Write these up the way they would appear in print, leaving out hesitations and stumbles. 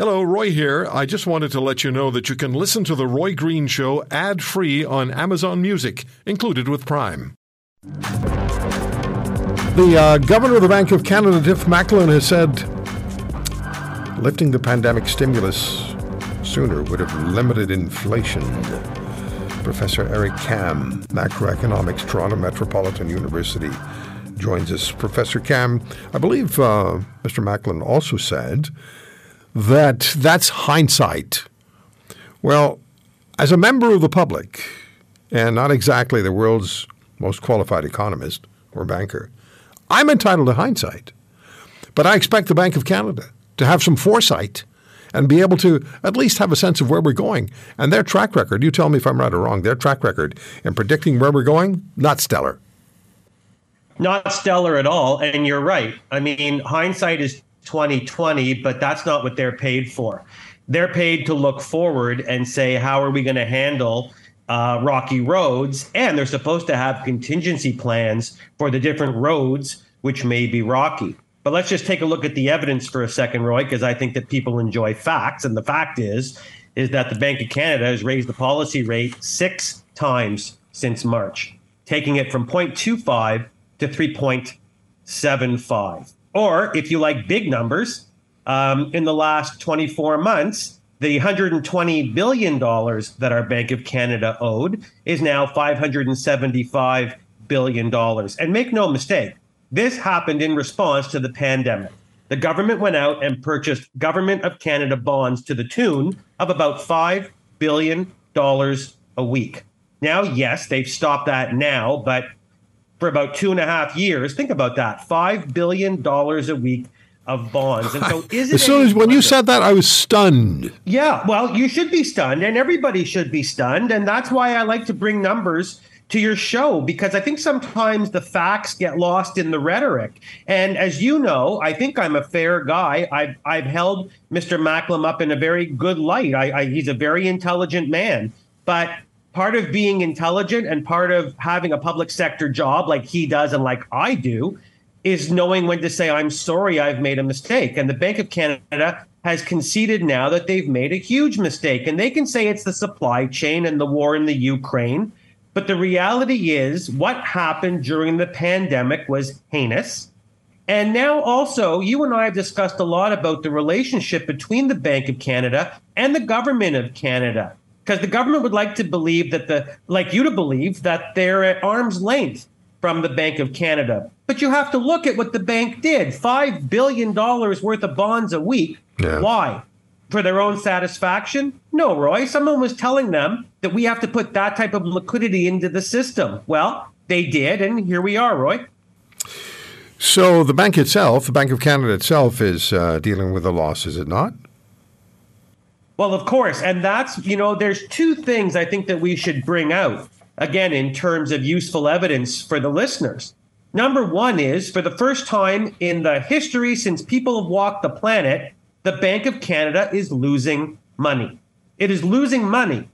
Hello, Roy here. I just wanted to let you know that you can listen to The Roy Green Show ad-free on Amazon Music, included with Prime. The governor of the Bank of Canada, Tiff Macklem, has said lifting the pandemic stimulus sooner would have limited inflation. Professor Eric Cam, macroeconomics, Toronto Metropolitan University, joins us. Professor Cam, I believe Mr. Macklem also said that that's hindsight. Well, as a member of the public, and not exactly the world's most qualified economist or banker, I'm entitled to hindsight. But I expect the Bank of Canada to have some foresight and be able to at least have a sense of where we're going. And their track record, you tell me if I'm right or wrong, their track record in predicting where we're going, not stellar. Not stellar at all, and you're right. I mean, hindsight is 2020, but that's not what they're paid for. They're paid to look forward and say, how are we going to handle rocky roads? And they're supposed to have contingency plans for the different roads, which may be rocky. But let's just take a look at the evidence for a second, Roy, because I think that people enjoy facts. And the fact is that the Bank of Canada has raised the policy rate 6 times since March, taking it from 0.25 to 3.75. Or if you like big numbers, in the last 24 months, the $120 billion that our Bank of Canada owed is now $575 billion. And make no mistake, this happened in response to the pandemic. The government went out and purchased Government of Canada bonds to the tune of about $5 billion a week. Now, yes, they've stopped that now, but for about 2.5 years, think about that, $5 billion a week of bonds. And so is it as soon as when you said that, I was stunned. Yeah, well, you should be stunned, and everybody should be stunned. And that's why I like to bring numbers to your show, because I think sometimes the facts get lost in the rhetoric. And as you know, I think I'm a fair guy. I've held Mr. Macklem up in a very good light. He's a very intelligent man. But part of being intelligent and part of having a public sector job like he does and like I do is knowing when to say, I'm sorry, I've made a mistake. And the Bank of Canada has conceded now that they've made a huge mistake. And they can say it's the supply chain and the war in the Ukraine. But the reality is what happened during the pandemic was heinous. And now also, you and I have discussed a lot about the relationship between the Bank of Canada and the government of Canada, because the government would like to believe that they're at arm's length from the Bank of Canada. But you have to look at what the bank did. $5 billion worth of bonds a week. Yeah. Why? For their own satisfaction? No, Roy. Someone was telling them that we have to put that type of liquidity into the system. Well, they did, and here we are, Roy. So the bank itself, the Bank of Canada itself, is dealing with a loss, is it not? Well, of course. And that's, there's two things I think that we should bring out, again, in terms of useful evidence for the listeners. Number one is, for the first time in the history since people have walked the planet, the Bank of Canada is losing money. It is losing money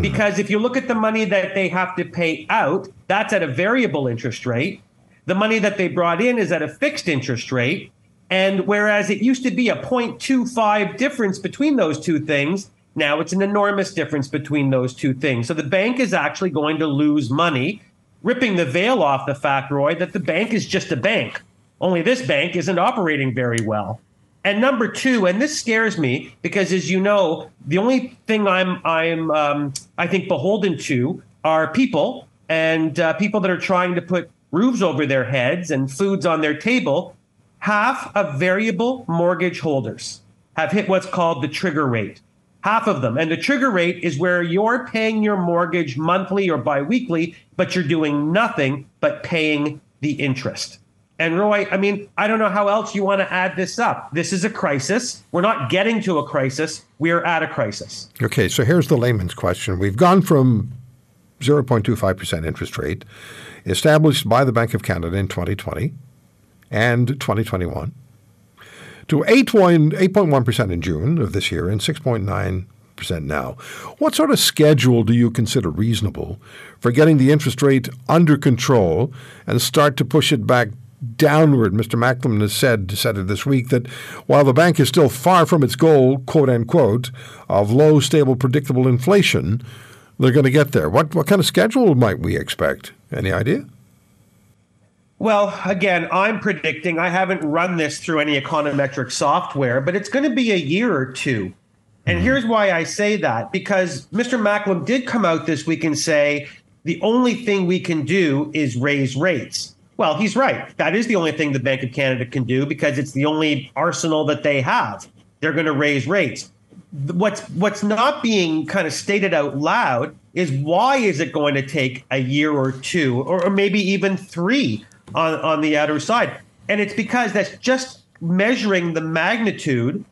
because if you look at the money that they have to pay out, that's at a variable interest rate. The money that they brought in is at a fixed interest rate. And whereas it used to be a 0.25 difference between those two things, now it's an enormous difference between those two things. So the bank is actually going to lose money, ripping the veil off the fact, Roy, that the bank is just a bank. Only this bank isn't operating very well. And number two, and this scares me because, as you know, the only thing I think beholden to are people, and people that are trying to put roofs over their heads and foods on their table. Half of variable mortgage holders have hit what's called the trigger rate. Half of them. And the trigger rate is where you're paying your mortgage monthly or biweekly, but you're doing nothing but paying the interest. And Roy, I mean, I don't know how else you want to add this up. This is a crisis. We're not getting to a crisis. We're at a crisis. Okay, so here's the layman's question. We've gone from 0.25% interest rate established by the Bank of Canada in 2020 and 2021 to 8.1% in June of this year and 6.9% now. What sort of schedule do you consider reasonable for getting the interest rate under control and start to push it back downward. Mr. Macklem has said it this week that while the bank is still far from its goal, quote unquote, of low, stable, predictable inflation, they're going to get there. What kind of schedule might we expect? Any idea? Well, again, I'm predicting, I haven't run this through any econometric software, but it's going to be a year or two. And here's why I say that, because Mr. Macklem did come out this week and say the only thing we can do is raise rates. Well, he's right. That is the only thing the Bank of Canada can do, because it's the only arsenal that they have. They're going to raise rates. What's not being kind of stated out loud is why is it going to take a year or two or maybe even three on the outer side. And it's because that's just measuring the magnitude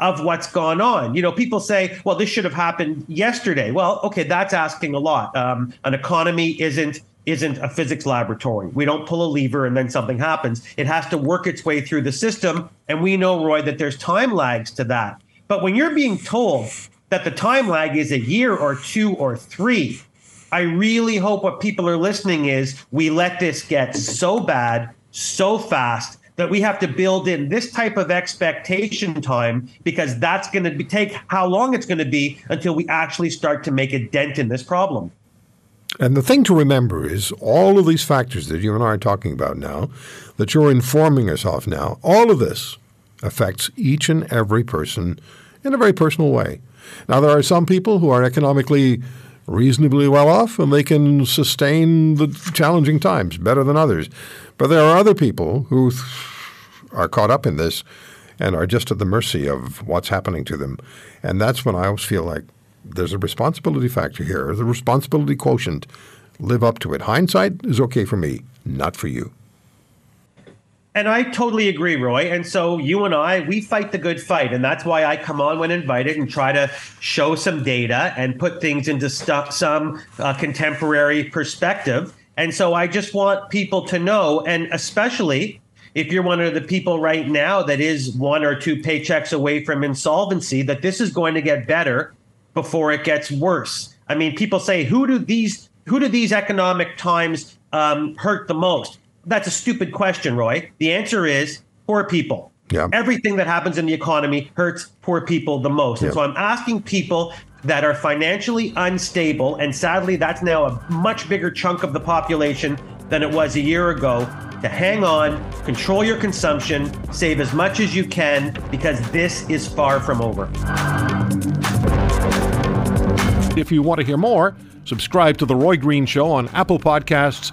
of what's gone on. You know, people say, well, this should have happened yesterday. Well, okay, that's asking a lot. An economy isn't a physics laboratory. We don't pull a lever and then something happens. It has to work its way through the system. And we know, Roy, that there's time lags to that. But when you're being told that the time lag is a year or two or three, I really hope what people are listening is we let this get so bad, so fast, that we have to build in this type of expectation time, because that's going to take how long it's going to be until we actually start to make a dent in this problem. And the thing to remember is all of these factors that you and I are talking about now, that you're informing us of now, all of this affects each and every person in a very personal way. Now, there are some people who are economically reasonably well off, and they can sustain the challenging times better than others. But there are other people who are caught up in this and are just at the mercy of what's happening to them. And that's when I always feel like there's a responsibility factor here, there's a responsibility quotient. Live up to it. Hindsight is okay for me, not for you. And I totally agree, Roy. And so you and I, we fight the good fight. And that's why I come on when invited and try to show some data and put things into some contemporary perspective. And so I just want people to know, and especially if you're one of the people right now that is one or two paychecks away from insolvency, that this is going to get better before it gets worse. I mean, people say, who do these economic times hurt the most? That's a stupid question, Roy. The answer is poor people. Yeah. Everything that happens in the economy hurts poor people the most. Yeah. And so I'm asking people that are financially unstable, and sadly, that's now a much bigger chunk of the population than it was a year ago, to hang on, control your consumption, save as much as you can, because this is far from over. If you want to hear more, subscribe to The Roy Green Show on Apple Podcasts,